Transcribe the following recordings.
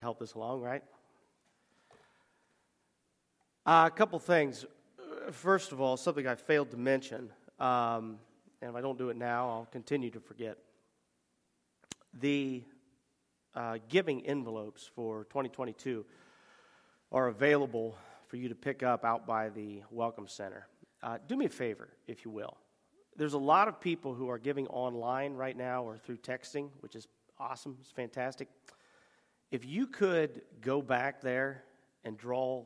Help this along, right? A couple things. First of all, something I failed to mention, and if I don't do it now, I'll continue to forget. The giving envelopes for 2022 are available for you to pick up out by the Welcome Center. Do me a favor, if you will. There's a lot of people who are giving online right now or through texting, which is awesome. It's fantastic. If you could go back there and draw,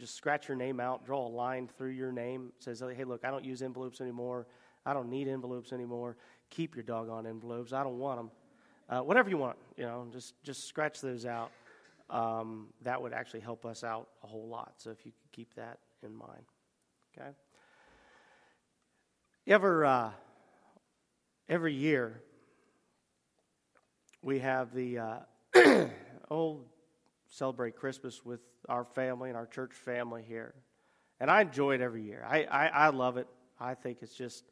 just scratch your name out, draw a line through your name. It says, hey, look, I don't use envelopes anymore. I don't need envelopes anymore. Keep your doggone envelopes. I don't want them. Whatever you want, you know, just scratch those out. That would actually help us out a whole lot. So if you could keep that in mind, okay? Every year we have the old Celebrate Christmas with our family and our church family here. And I enjoy it every year. I love it. I think it's just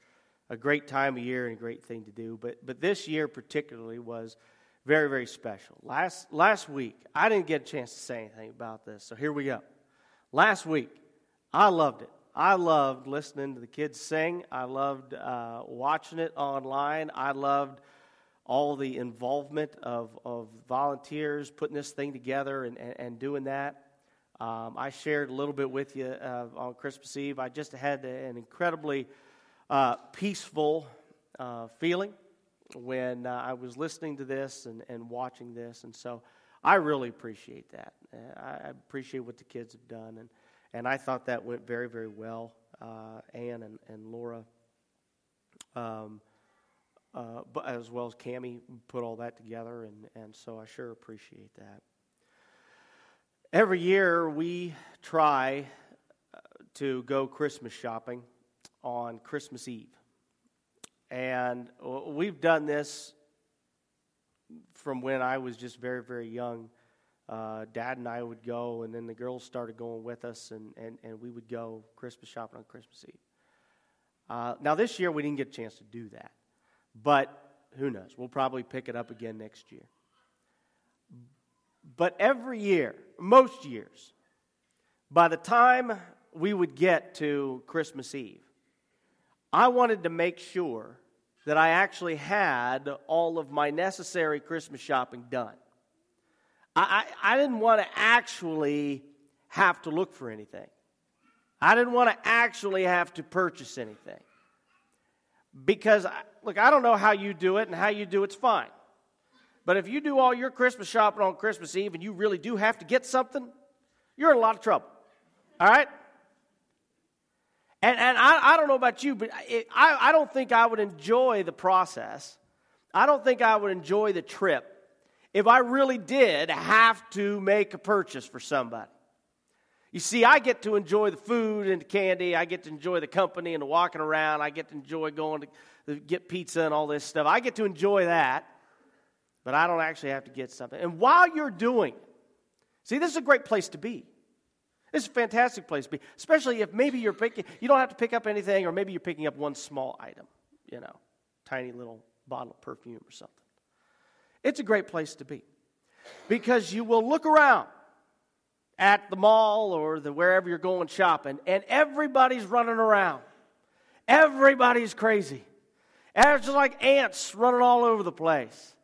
a great time of year and a great thing to do. But this year particularly was very, very special. Last week, I didn't get a chance to say anything about this, so here we go. Last week, I loved it. I loved listening to the kids sing. I loved watching it online. I loved all the involvement of volunteers putting this thing together and doing that. I shared a little bit with you on Christmas Eve. I just had an incredibly peaceful feeling when I was listening to this and watching this. And so I really appreciate that. I appreciate what the kids have done. And I thought that went very, very well, Ann and Laura, but as well as Cammie, put all that together, and so I sure appreciate that. Every year we try to go Christmas shopping on Christmas Eve, and we've done this from when I was just very, very young. Dad and I would go, and then the girls started going with us, and we would go Christmas shopping on Christmas Eve. Now, this year, we didn't get a chance to do that, but who knows? We'll probably pick it up again next year. But every year, most years, by the time we would get to Christmas Eve, I wanted to make sure that I actually had all of my necessary Christmas shopping done. I didn't want to actually have to look for anything. I didn't want to actually have to purchase anything. Because, look, I don't know how you do it, and how you do it's fine. But if you do all your Christmas shopping on Christmas Eve and you really do have to get something, you're in a lot of trouble. All right? And I don't know about you, but I don't think I would enjoy the process. I don't think I would enjoy the trip if I really did have to make a purchase for somebody. You see, I get to enjoy the food and the candy. I get to enjoy the company and the walking around. I get to enjoy going to get pizza and all this stuff. I get to enjoy that, but I don't actually have to get something. And while you're doing it, see, this is a great place to be. This is a fantastic place to be, especially if maybe you don't have to pick up anything, or maybe you're picking up one small item, you know, tiny little bottle of perfume or something. It's a great place to be, because you will look around at the mall or wherever you're going shopping, and everybody's running around. Everybody's crazy. And it's just like ants running all over the place.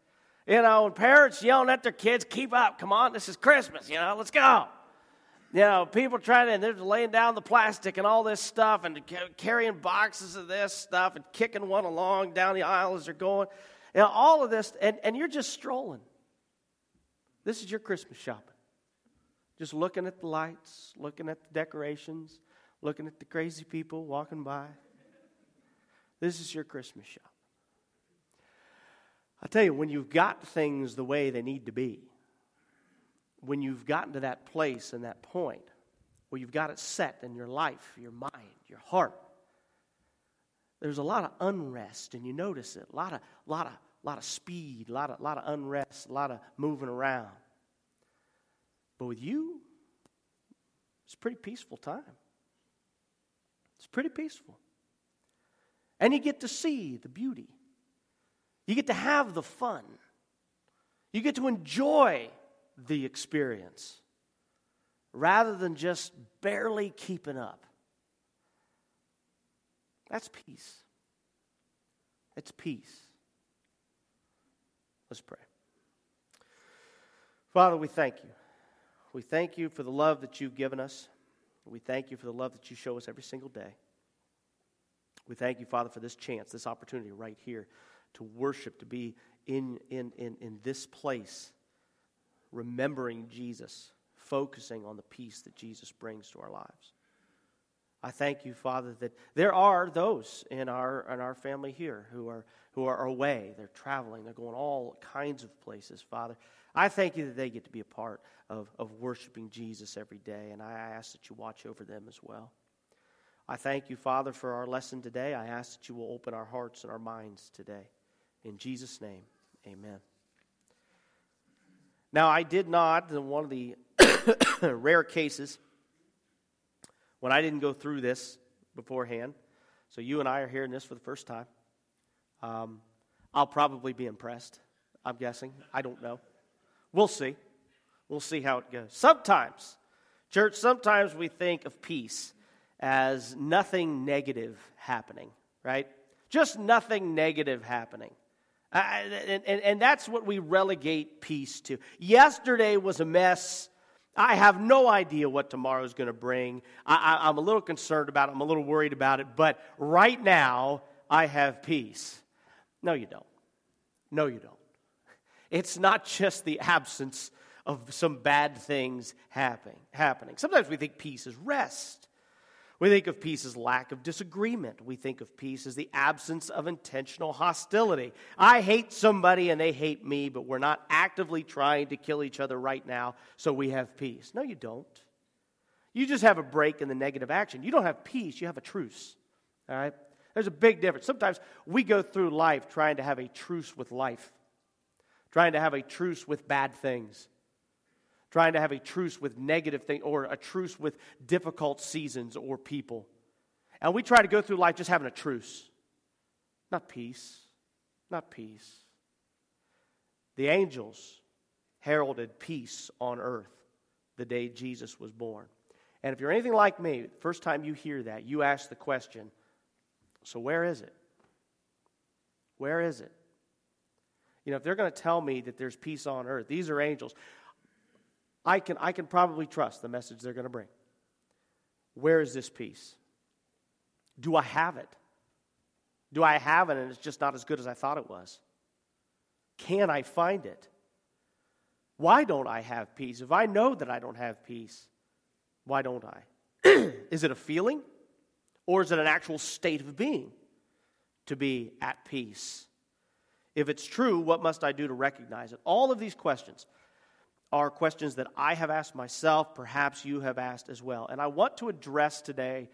You know, and parents yelling at their kids, keep up, come on, this is Christmas, you know, let's go. You know, people they're laying down the plastic and all this stuff, and carrying boxes of this stuff and kicking one along down the aisle as they're going. You know, all of this, and you're just strolling. This is your Christmas shopping. Just looking at the lights, looking at the decorations, looking at the crazy people walking by. This is your Christmas shop. I tell you, when you've got things the way they need to be, when you've gotten to that place and that point where you've got it set in your life, your mind, your heart, there's a lot of unrest, and you notice it. A lot of speed, a lot of unrest, a lot of moving around. But with you, it's a pretty peaceful time. It's pretty peaceful. And you get to see the beauty. You get to have the fun. You get to enjoy the experience rather than just barely keeping up. That's peace. It's peace. Let's pray. Father, we thank you. We thank you for the love that you've given us. We thank you for the love that you show us every single day. We thank you, Father, for this chance, this opportunity right here to worship, to be in this place, remembering Jesus, focusing on the peace that Jesus brings to our lives. I thank you, Father, that there are those in our family here who are away. They're traveling. They're going all kinds of places, Father. I thank you that they get to be a part of worshiping Jesus every day, and I ask that you watch over them as well. I thank you, Father, for our lesson today. I ask that you will open our hearts and our minds today. In Jesus' name, amen. Now, I did not, in one of the rare cases, when I didn't go through this beforehand, so you and I are hearing this for the first time, I'll probably be impressed, I'm guessing. I don't know. We'll see. We'll see how it goes. Sometimes, church, sometimes we think of peace as nothing negative happening, right? Just nothing negative happening. And that's what we relegate peace to. Yesterday was a mess. I have no idea what tomorrow's going to bring. I'm a little concerned about it. I'm a little worried about it. But right now, I have peace. No, you don't. No, you don't. It's not just the absence of some bad things happening. Sometimes we think peace is rest. We think of peace as lack of disagreement. We think of peace as the absence of intentional hostility. I hate somebody and they hate me, but we're not actively trying to kill each other right now, so we have peace. No, you don't. You just have a break in the negative action. You don't have peace. You have a truce. All right? There's a big difference. Sometimes we go through life trying to have a truce with life, trying to have a truce with bad things, trying to have a truce with negative things or a truce with difficult seasons or people. And we try to go through life just having a truce. Not peace. Not peace. The angels heralded peace on earth the day Jesus was born. And if you're anything like me, the first time you hear that, you ask the question, so where is it? Where is it? You know, if they're going to tell me that there's peace on earth, these are angels. I can probably trust the message they're going to bring. Where is this peace? Do I have it? Do I have it and it's just not as good as I thought it was? Can I find it? Why don't I have peace? If I know that I don't have peace, why don't I? Is it a feeling? Or is it an actual state of being to be at peace? If it's true, what must I do to recognize it? All of these questions are questions that I have asked myself, perhaps you have asked as well. And I want to address today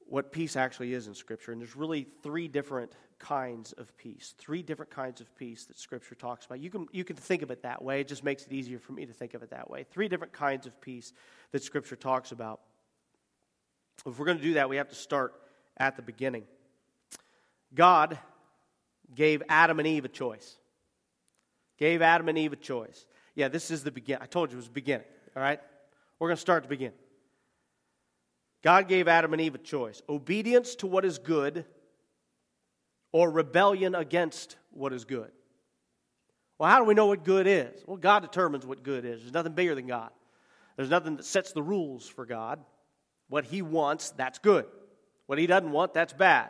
what peace actually is in Scripture. And there's really three different kinds of peace, that Scripture talks about. You can think of it that way. It just makes it easier for me to think of it that way. Three different kinds of peace that Scripture talks about. If we're going to do that, we have to start at the beginning. God gave Adam and Eve a choice. Yeah, this is the beginning. I told you it was the beginning, all right? We're going to start at the beginning. God gave Adam and Eve a choice. Obedience to what is good or rebellion against what is good. Well, how do we know what good is? Well, God determines what good is. There's nothing bigger than God. There's nothing that sets the rules for God. What He wants, that's good. What He doesn't want, that's bad.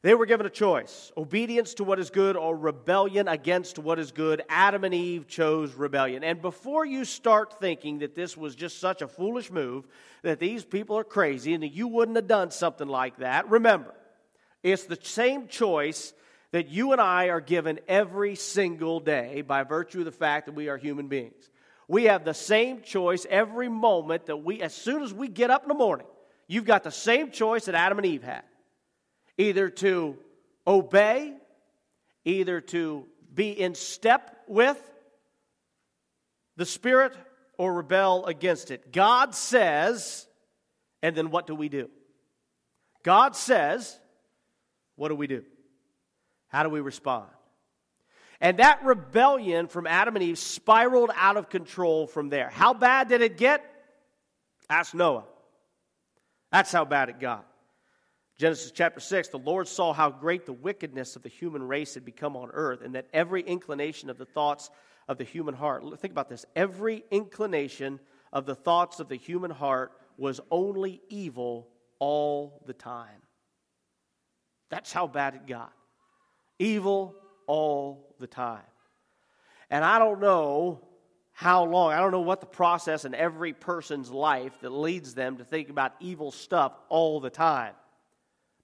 They were given a choice, obedience to what is good or rebellion against what is good. Adam and Eve chose rebellion. And before you start thinking that this was just such a foolish move, that these people are crazy and that you wouldn't have done something like that, remember, it's the same choice that you and I are given every single day by virtue of the fact that we are human beings. We have the same choice every moment that we, as soon as we get up in the morning, you've got the same choice that Adam and Eve had. Either to obey, either to be in step with the Spirit or rebel against it. God says, and then what do we do? God says, what do we do? How do we respond? And that rebellion from Adam and Eve spiraled out of control from there. How bad did it get? Ask Noah. That's how bad it got. Genesis chapter 6, the Lord saw how great the wickedness of the human race had become on earth, and that every inclination of the thoughts of the human heart, think about this, every inclination of the thoughts of the human heart was only evil all the time. That's how bad it got. Evil all the time. And I don't know how long, I don't know what the process in every person's life that leads them to think about evil stuff all the time.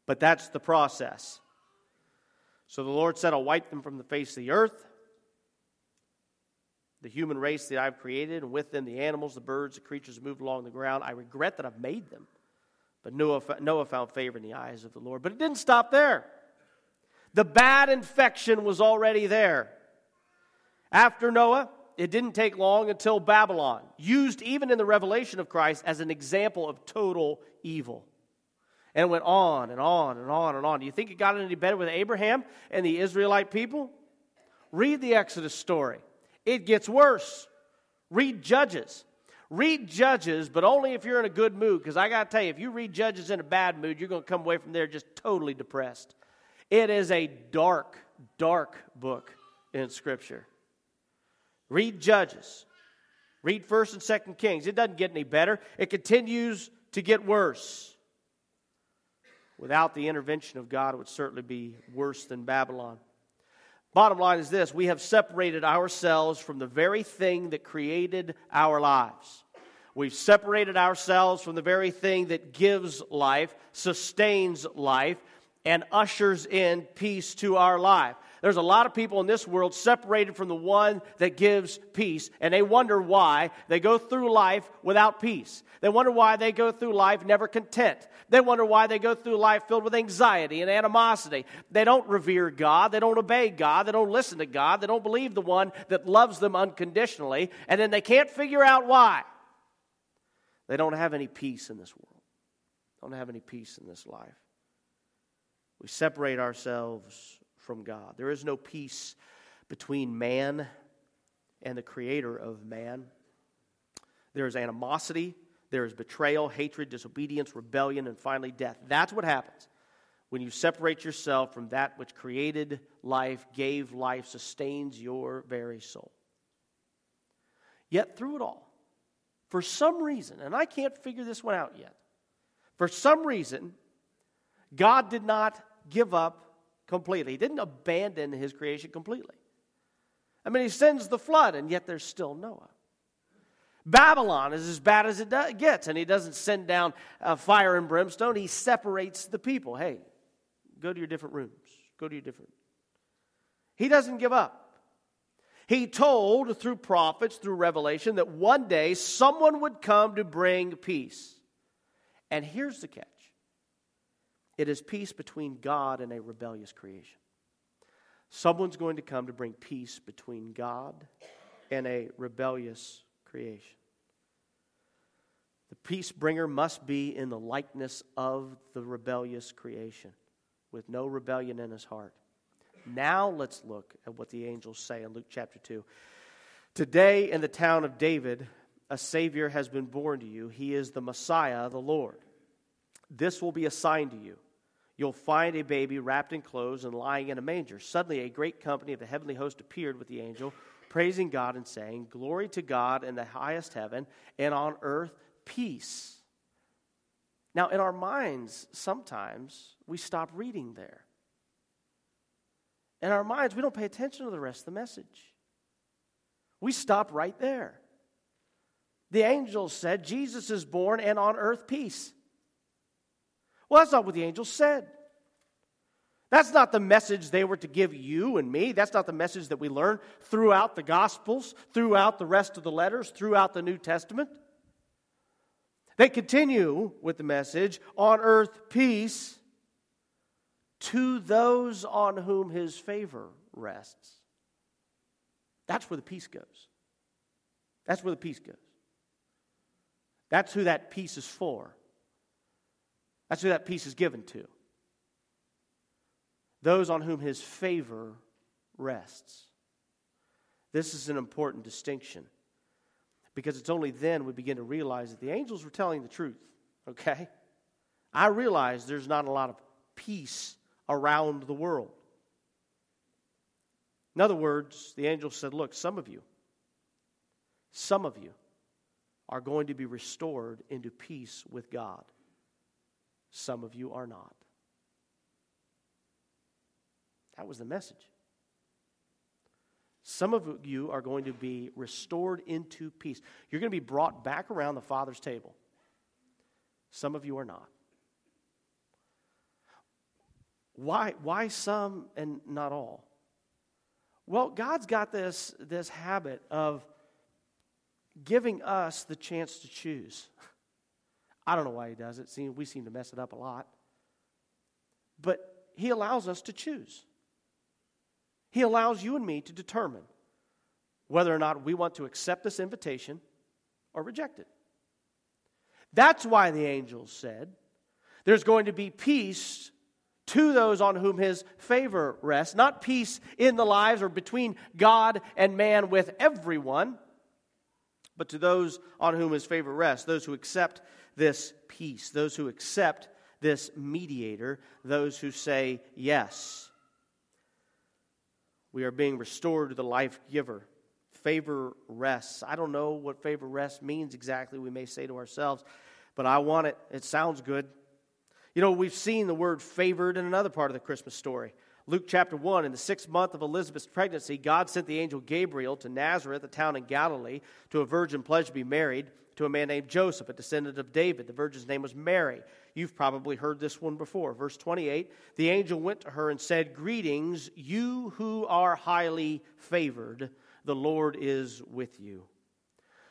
But that's the process. So the Lord said, I'll wipe them from the face of the earth, the human race that I've created, and with them the animals, the birds, the creatures that move along the ground. I regret that I've made them. But Noah found favor in the eyes of the Lord. But it didn't stop there. The bad infection was already there. After Noah, it didn't take long until Babylon, used even in the revelation of Christ as an example of total evil. And it went on and on and on and on. Do you think it got any better with Abraham and the Israelite people? Read the Exodus story. It gets worse. Read Judges. Read Judges, but only if you're in a good mood. Because I got to tell you, if you read Judges in a bad mood, you're going to come away from there just totally depressed. It is a dark, dark book in Scripture. Read Judges. Read 1st and 2nd Kings. It doesn't get any better. It continues to get worse. Without the intervention of God, it would certainly be worse than Babylon. Bottom line is this: we have separated ourselves from the very thing that created our lives. We've separated ourselves from the very thing that gives life, sustains life, and ushers in peace to our life. There's a lot of people in this world separated from the one that gives peace, and they wonder why they go through life without peace. They wonder why they go through life never content. They wonder why they go through life filled with anxiety and animosity. They don't revere God. They don't obey God. They don't listen to God. They don't believe the one that loves them unconditionally, and then they can't figure out why. They don't have any peace in this world. Don't have any peace in this life. We separate ourselves from God. There is no peace between man and the creator of man. There is animosity, there is betrayal, hatred, disobedience, rebellion, and finally death. That's what happens when you separate yourself from that which created life, gave life, sustains your very soul. Yet through it all, for some reason, and I can't figure this one out yet, for some reason, God did not give up completely. He didn't abandon his creation completely. I mean, he sends the flood, and yet there's still Noah. Babylon is as bad as it gets, and he doesn't send down fire and brimstone. He separates the people. Hey, go to your different rooms. Go to your different. He doesn't give up. He told through prophets, through revelation, that one day someone would come to bring peace. And here's the catch. It is peace between God and a rebellious creation. Someone's going to come to bring peace between God and a rebellious creation. The peace bringer must be in the likeness of the rebellious creation, with no rebellion in his heart. Now let's look at what the angels say in Luke chapter 2. Today in the town of David, a Savior has been born to you. He is the Messiah, the Lord. This will be a sign to you. You'll find a baby wrapped in clothes and lying in a manger. Suddenly a great company of the heavenly host appeared with the angel, praising God and saying, Glory to God in the highest heaven, and on earth peace. Now in our minds, sometimes we stop reading there. In our minds, we don't pay attention to the rest of the message. We stop right there. The angel said, Jesus is born and on earth peace. Well, that's not what the angels said. That's not the message they were to give you and me. That's not the message that we learn throughout the Gospels, throughout the rest of the letters, throughout the New Testament. They continue with the message, on earth peace to those on whom his favor rests. That's where the peace goes. That's where the peace goes. That's who that peace is for. That's who that peace is given to. Those on whom his favor rests. This is an important distinction, because it's only then we begin to realize that the angels were telling the truth, okay? I realize there's not a lot of peace around the world. In other words, the angel said, look, some of you are going to be restored into peace with God. Some of you are not. That was the message. Some of you are going to be restored into peace. You're going to be brought back around the Father's table. Some of you are not. Why some and not all? Well, God's got this habit of giving us the chance to choose. I don't know why he does it. We seem to mess it up a lot. But he allows us to choose. He allows you and me to determine whether or not we want to accept this invitation or reject it. That's why the angels said, there's going to be peace to those on whom his favor rests. Not peace in the lives or between God and man with everyone, but to those on whom his favor rests, those who accept this peace, those who accept this mediator, those who say yes. We are being restored to the life giver. Favor rests. I don't know what favor rests means exactly, we may say to ourselves, but I want it. It sounds good. You know, we've seen the word favored in another part of the Christmas story. Luke chapter 1, in the 6th month of Elizabeth's pregnancy, God sent the angel Gabriel to Nazareth, a town in Galilee, to a virgin pledged to be married to a man named Joseph, a descendant of David. The virgin's name was Mary. You've probably heard this one before. Verse 28, the angel went to her and said, "Greetings, you who are highly favored. The Lord is with you."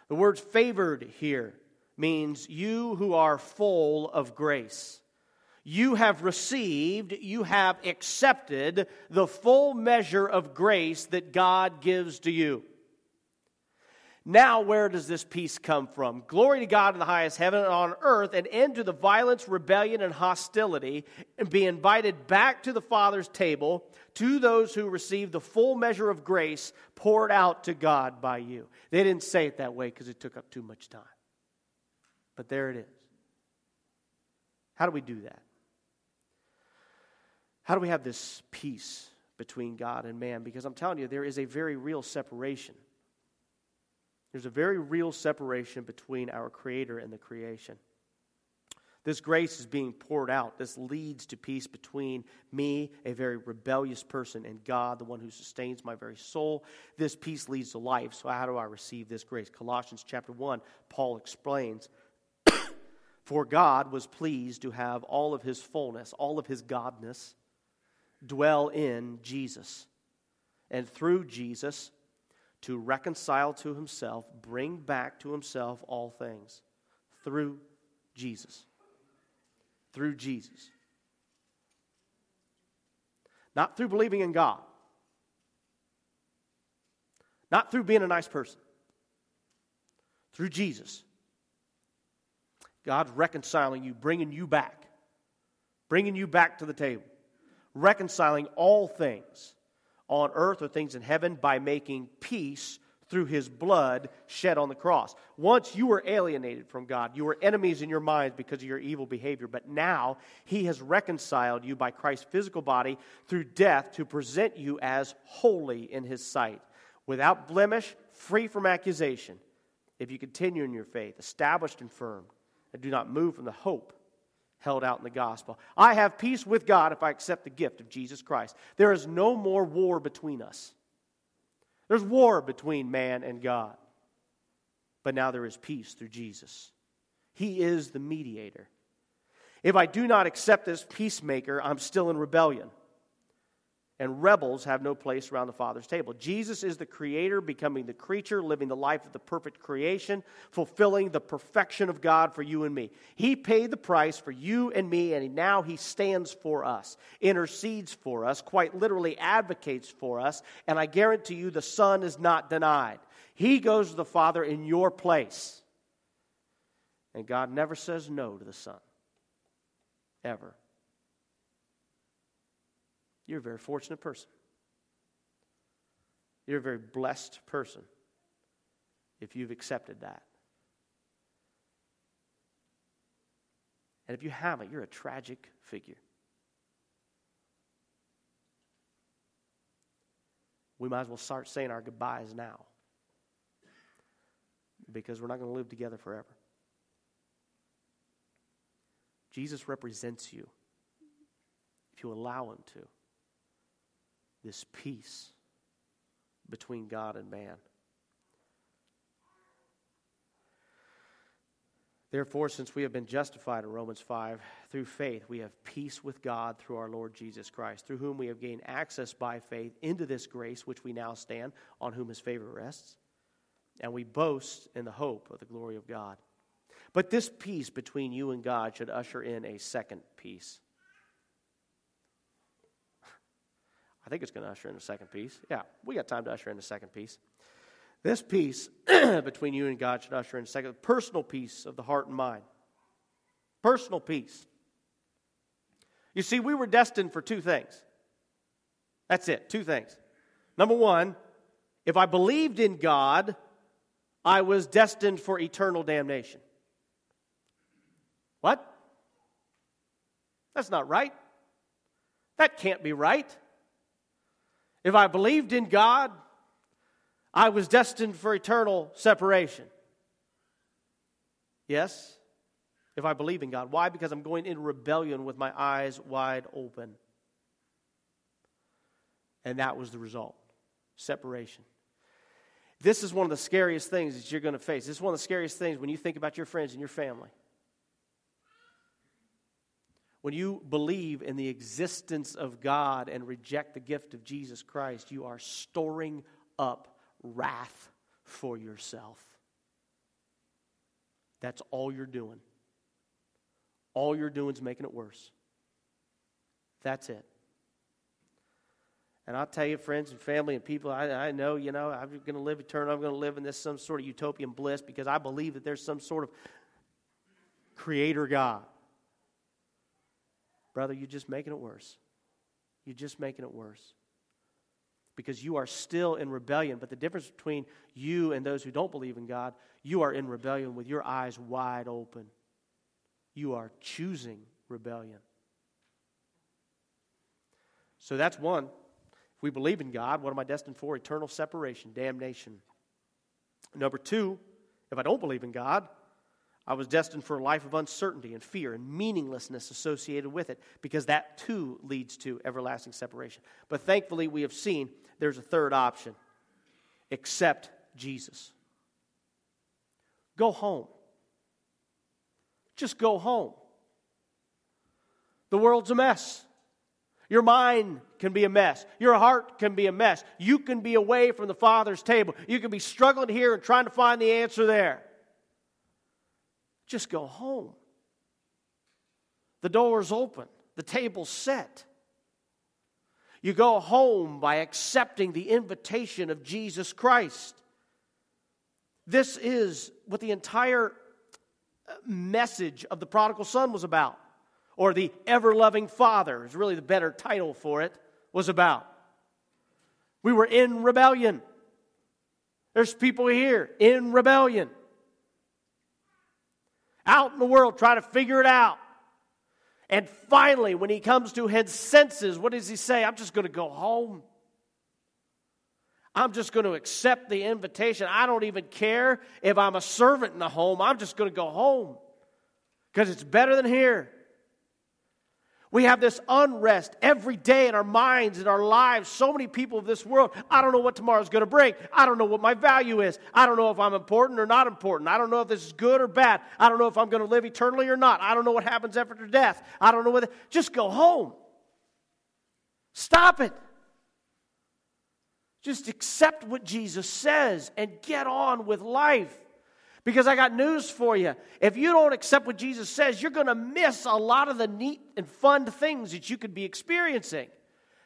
The word favored here means you who are full of grace. You have received, you have accepted the full measure of grace that God gives to you. Now, where does this peace come from? Glory to God in the highest heaven and on earth, an end to the violence, rebellion, and hostility, and be invited back to the Father's table to those who receive the full measure of grace poured out to God by you. They didn't say it that way because it took up too much time. But there it is. How do we do that? How do we have this peace between God and man? Because I'm telling you, there is a very real separation. There's a very real separation between our Creator and the creation. This grace is being poured out. This leads to peace between me, a very rebellious person, and God, the one who sustains my very soul. This peace leads to life. So how do I receive this grace? Colossians chapter 1, Paul explains, "For God was pleased to have all of his fullness, all of his godness, dwell in Jesus, and through Jesus to reconcile to himself, bring back to himself all things." Through Jesus. Through Jesus. Not through believing in God. Not through being a nice person. Through Jesus. God's reconciling you, bringing you back to the table, reconciling all things on earth or things in heaven by making peace through his blood shed on the cross. Once you were alienated from God. You were enemies in your minds because of your evil behavior. But now he has reconciled you by Christ's physical body through death to present you as holy in his sight, without blemish, free from accusation, if you continue in your faith, established and firm, and do not move from the hope held out in the gospel. I have peace with God if I accept the gift of Jesus Christ. There is no more war between us. There's war between man and God. But now there is peace through Jesus. He is the mediator. If I do not accept this peacemaker, I'm still in rebellion. And rebels have no place around the Father's table. Jesus is the creator, becoming the creature, living the life of the perfect creation, fulfilling the perfection of God for you and me. He paid the price for you and me, and now he stands for us, intercedes for us, quite literally advocates for us, and I guarantee you the Son is not denied. He goes to the Father in your place. And God never says no to the Son. Ever. You're a very fortunate person. You're a very blessed person if you've accepted that. And if you haven't, you're a tragic figure. We might as well start saying our goodbyes now, because we're not going to live together forever. Jesus represents you, if you allow him to, this peace between God and man. Therefore, since we have been justified in Romans 5, through faith we have peace with God through our Lord Jesus Christ, through whom we have gained access by faith into this grace which we now stand, on whom his favor rests. And we boast in the hope of the glory of God. But this peace between you and God should usher in a second peace. I think it's going to usher in a second peace. Yeah, we got time to usher in a second peace. This peace between you and God should usher in a second personal peace of the heart and mind. Personal peace. You see, we were destined for two things. That's it, two things. Number one, if I believed in God, I was destined for eternal damnation. What? That's not right. That can't be right. If I believed in God, I was destined for eternal separation. Yes, if I believe in God. Why? Because I'm going in rebellion with my eyes wide open. And that was the result. Separation. This is one of the scariest things that you're going to face. This is one of the scariest things when you think about your friends and your family. When you believe in the existence of God and reject the gift of Jesus Christ, you are storing up wrath for yourself. That's all you're doing. All you're doing is making it worse. That's it. And I'll tell you, friends and family and people, I know, you know, I'm going to live eternal. I'm going to live in this some sort of utopian bliss because I believe that there's some sort of creator God. Brother, you're just making it worse. You're just making it worse. Because you are still in rebellion. But the difference between you and those who don't believe in God, you are in rebellion with your eyes wide open. You are choosing rebellion. So that's one. If we believe in God, what am I destined for? Eternal separation, damnation. Number two, if I don't believe in God, I was destined for a life of uncertainty and fear and meaninglessness associated with it, because that too leads to everlasting separation. But thankfully, we have seen there's a third option. Accept Jesus. Go home. Just go home. The world's a mess. Your mind can be a mess. Your heart can be a mess. You can be away from the Father's table. You can be struggling here and trying to find the answer there. Just go home. The door's open. The table's set. You go home by accepting the invitation of Jesus Christ. This is what the entire message of the prodigal son was about. Or the ever-loving Father is really the better title for it, was about. We were in rebellion. There's people here in rebellion. Out in the world trying to figure it out. And finally, when he comes to his senses, what does he say? I'm just going to go home. I'm just going to accept the invitation. I don't even care if I'm a servant in the home. I'm just going to go home because it's better than here. We have this unrest every day in our minds, in our lives. So many people of this world, I don't know what tomorrow's going to bring. I don't know what my value is. I don't know if I'm important or not important. I don't know if this is good or bad. I don't know if I'm going to live eternally or not. I don't know what happens after death. I don't know whether. Just go home. Stop it. Just accept what Jesus says and get on with life. Because I got news for you. If you don't accept what Jesus says, you're going to miss a lot of the neat and fun things that you could be experiencing.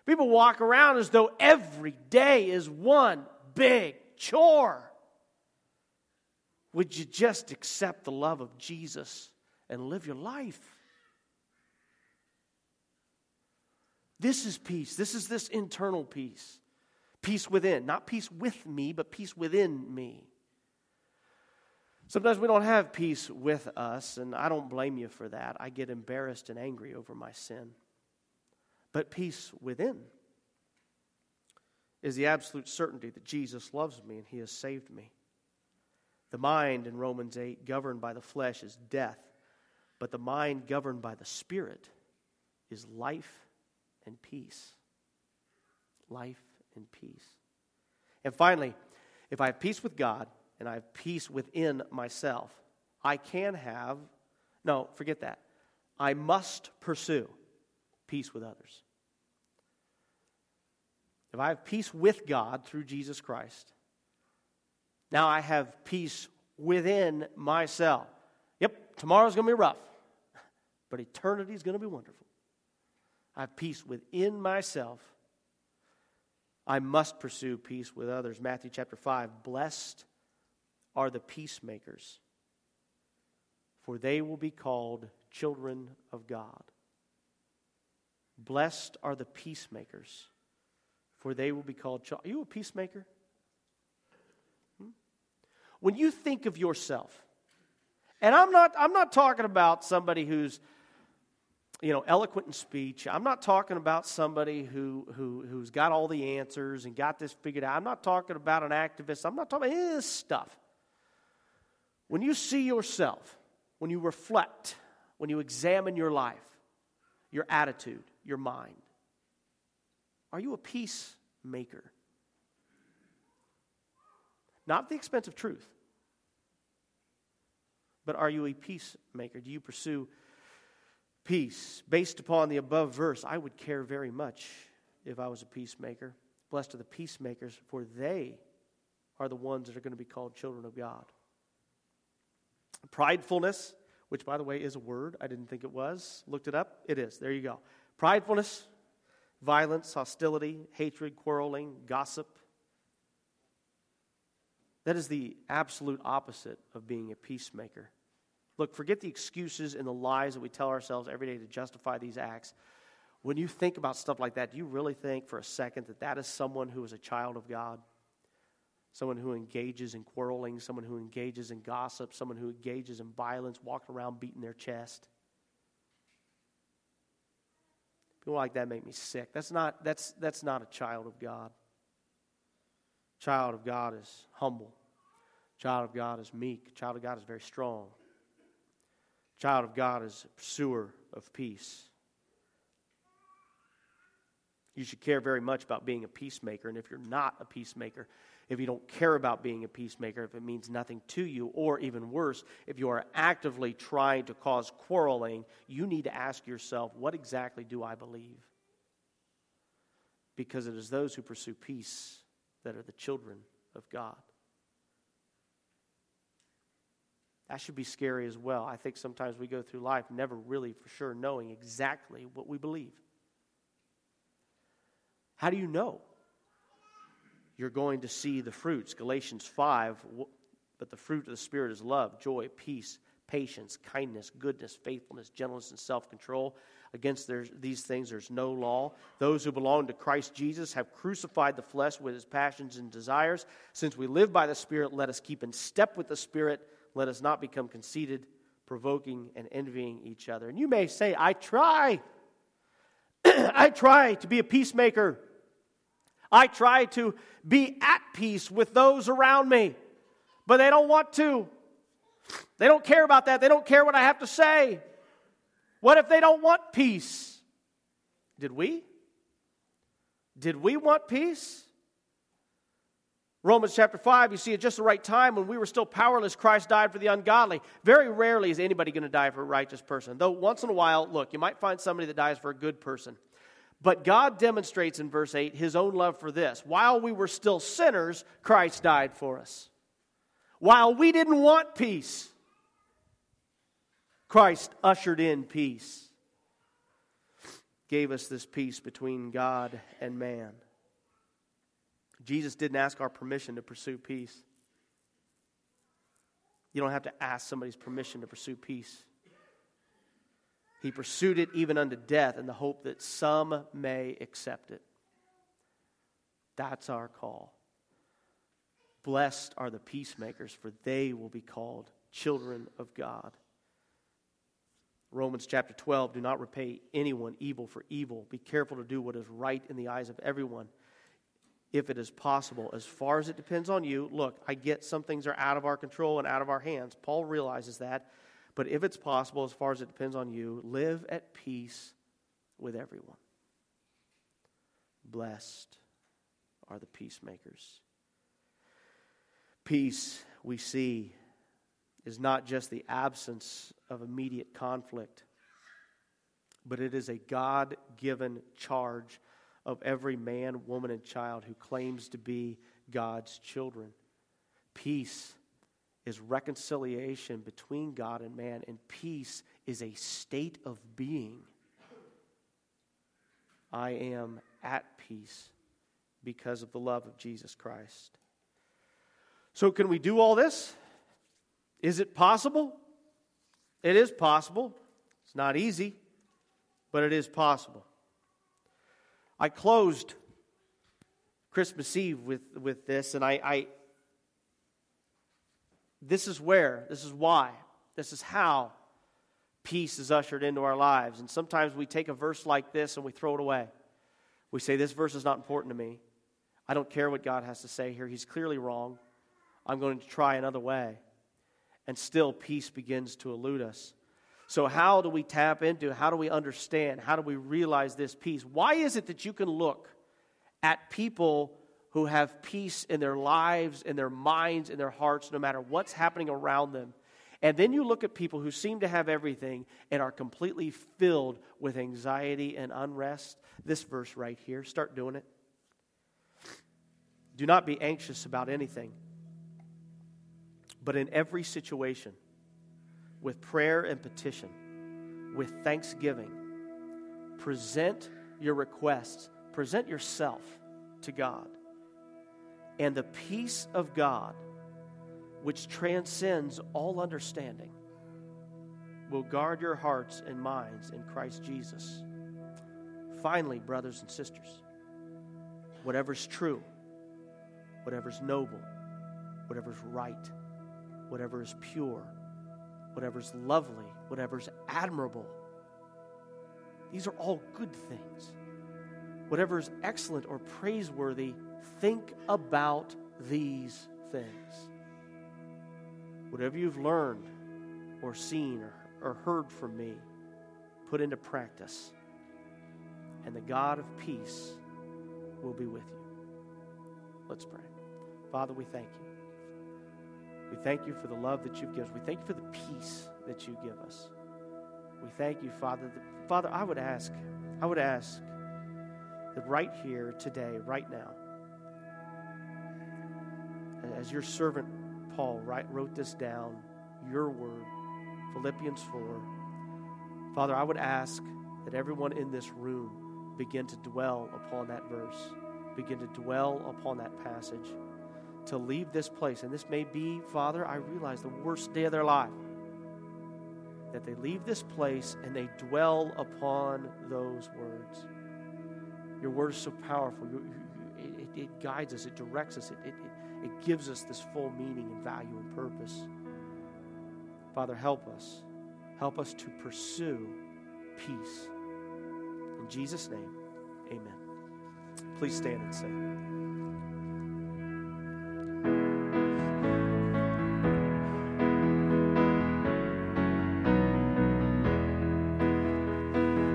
People walk around as though every day is one big chore. Would you just accept the love of Jesus and live your life? This is peace. This is this internal peace. Peace within. Not peace with me, but peace within me. Sometimes we don't have peace with us, and I don't blame you for that. I get embarrassed and angry over my sin. But peace within is the absolute certainty that Jesus loves me and He has saved me. The mind, in Romans 8, governed by the flesh is death, but the mind governed by the Spirit is life and peace. Life and peace. And finally, if I have peace with God, and I have peace within myself, I can have, no, forget that. I must pursue peace with others. If I have peace with God through Jesus Christ, now I have peace within myself. Yep, tomorrow's going to be rough, but eternity's going to be wonderful. I have peace within myself. I must pursue peace with others. Matthew chapter 5, blessed are the peacemakers, for they will be called children of God. Blessed are the peacemakers, for they will be called children. Are you a peacemaker? When you think of yourself, and I'm not talking about somebody who's, eloquent in speech. I'm not talking about somebody who's got all the answers and got this figured out. I'm not talking about an activist. I'm not talking about any of this stuff. When you see yourself, when you reflect, when you examine your life, your attitude, your mind, are you a peacemaker? Not at the expense of truth, but are you a peacemaker? Do you pursue peace? Based upon the above verse, I would care very much if I was a peacemaker. Blessed are the peacemakers, for they are the ones that are going to be called children of God. Pridefulness, which, by the way, is a word. I didn't think it was. Looked it up. It is. There you go. Pridefulness, violence, hostility, hatred, quarreling, gossip. That is the absolute opposite of being a peacemaker. Look, forget the excuses and the lies that we tell ourselves every day to justify these acts. When you think about stuff like that, do you really think for a second that that is someone who is a child of God? Someone who engages in quarreling, someone who engages in gossip, someone who engages in violence, walking around beating their chest. People like that make me sick. That's not a child of God. Child of God is humble. Child of God is meek. Child of God is very strong. Child of God is a pursuer of peace. You should care very much about being a peacemaker, and if you're not a peacemaker, if you don't care about being a peacemaker, if it means nothing to you, or even worse, if you are actively trying to cause quarreling, you need to ask yourself, what exactly do I believe? Because it is those who pursue peace that are the children of God. That should be scary as well. I think sometimes we go through life never really for sure knowing exactly what we believe. How do you know? You're going to see the fruits. Galatians 5, but the fruit of the Spirit is love, joy, peace, patience, kindness, goodness, faithfulness, gentleness, and self-control. Against these things there's no law. Those who belong to Christ Jesus have crucified the flesh with his passions and desires. Since we live by the Spirit, let us keep in step with the Spirit. Let us not become conceited, provoking, and envying each other. And you may say, I try. I try to be a peacemaker. I try to be at peace with those around me, but they don't want to. They don't care about that. They don't care what I have to say. What if they don't want peace? Did we? Did we want peace? Romans chapter 5, you see, at just the right time, when we were still powerless, Christ died for the ungodly. Very rarely is anybody going to die for a righteous person. Though once in a while, look, you might find somebody that dies for a good person. But God demonstrates in verse 8 his own love for this. While we were still sinners, Christ died for us. While we didn't want peace, Christ ushered in peace. Gave us this peace between God and man. Jesus didn't ask our permission to pursue peace. You don't have to ask somebody's permission to pursue peace. He pursued it even unto death in the hope that some may accept it. That's our call. Blessed are the peacemakers, for they will be called children of God. Romans chapter 12, do not repay anyone evil for evil. Be careful to do what is right in the eyes of everyone, if it is possible. As far as it depends on you, look, I get some things are out of our control and out of our hands. Paul realizes that. But if it's possible, as far as it depends on you, live at peace with everyone. Blessed are the peacemakers. Peace, we see, is not just the absence of immediate conflict, but it is a God-given charge of every man, woman, and child who claims to be God's children. Peace is reconciliation between God and man, and peace is a state of being. I am at peace because of the love of Jesus Christ. So can we do all this? Is it possible? It is possible. It's not easy, but it is possible. I closed Christmas Eve with this, and I this is where, this is why, this is how peace is ushered into our lives. And sometimes we take a verse like this and we throw it away. We say, this verse is not important to me. I don't care what God has to say here. He's clearly wrong. I'm going to try another way. And still peace begins to elude us. So how do we tap into, how do we understand, how do we realize this peace? Why is it that you can look at people who have peace in their lives, in their minds, in their hearts, no matter what's happening around them? And then you look at people who seem to have everything and are completely filled with anxiety and unrest. This verse right here, start doing it. Do not be anxious about anything, but in every situation, with prayer and petition, with thanksgiving, present your requests, present yourself to God. And the peace of God, which transcends all understanding, will guard your hearts and minds in Christ Jesus. Finally, brothers and sisters, whatever's true, whatever's noble, whatever's right, whatever is pure, whatever's lovely, whatever's admirable, these are all good things. Whatever is excellent or praiseworthy, think about these things. Whatever you've learned or seen or heard from me, put into practice, and the God of peace will be with you. Let's pray. Father, we thank you. We thank you for the love that you've given us. We thank you for the peace that you give us. We thank you, Father. Father, I would ask that right here, today, right now, as your servant Paul wrote this down, your word, Philippians 4, Father, I would ask that everyone in this room begin to dwell upon that verse, begin to dwell upon that passage, to leave this place. And this may be, Father, I realize, the worst day of their life, that they leave this place and they dwell upon those words. Your word is so powerful. It guides us. It directs us. It gives us this full meaning and value and purpose. Father, help us. Help us to pursue peace. In Jesus' name, amen. Please stand and sing.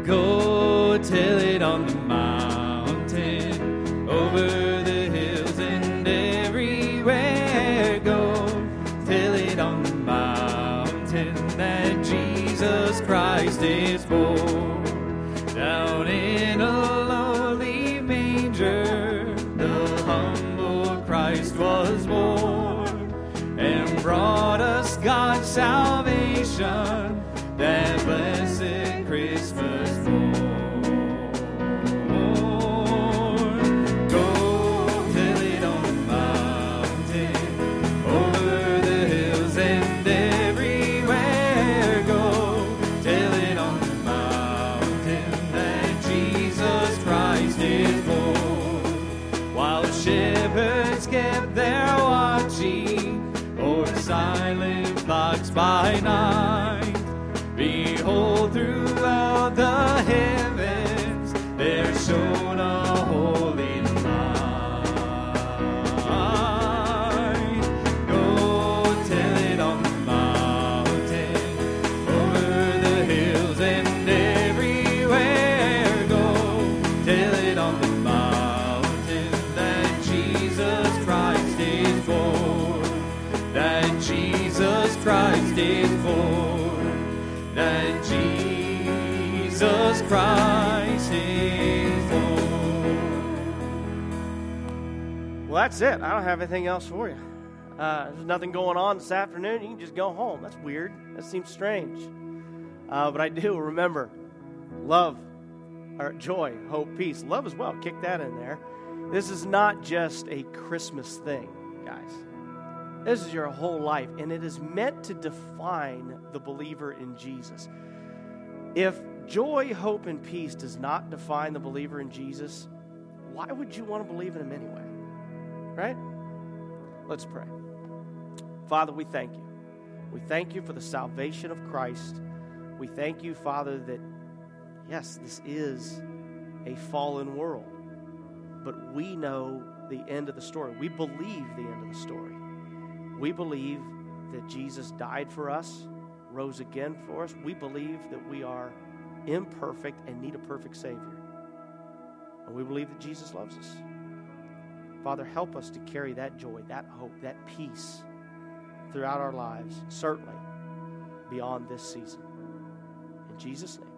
Go tell it on the mountain, over Christ is born, down in a lowly manger, the humble Christ was born, and brought us God's salvation, that blessed Christmas born. Go tell it on the mountain, over the hills and everywhere, go. While by night. Behold, throughout the heavens there shone a holy light. Go tell it on the mountain, over the hills and everywhere. Go tell it on the mountain that Jesus Christ is born, that Jesus Christ is born, that Jesus Christ is born. Well, that's it. I don't have anything else for you. There's nothing going on this afternoon. You can just go home. That's weird. That seems strange. But I do remember love, or joy, hope, peace. Love as well. Kick that in there. This is not just a Christmas thing, guys. This is your whole life, and it is meant to define the believer in Jesus. If joy, hope, and peace does not define the believer in Jesus, why would you want to believe in him anyway? Right? Let's pray. Father, we thank you. We thank you for the salvation of Christ. We thank you, Father, that, yes, this is a fallen world, but we know the end of the story. We believe the end of the story. We believe that Jesus died for us, rose again for us. We believe that we are imperfect and need a perfect Savior. And we believe that Jesus loves us. Father, help us to carry that joy, that hope, that peace throughout our lives, certainly beyond this season. In Jesus' name.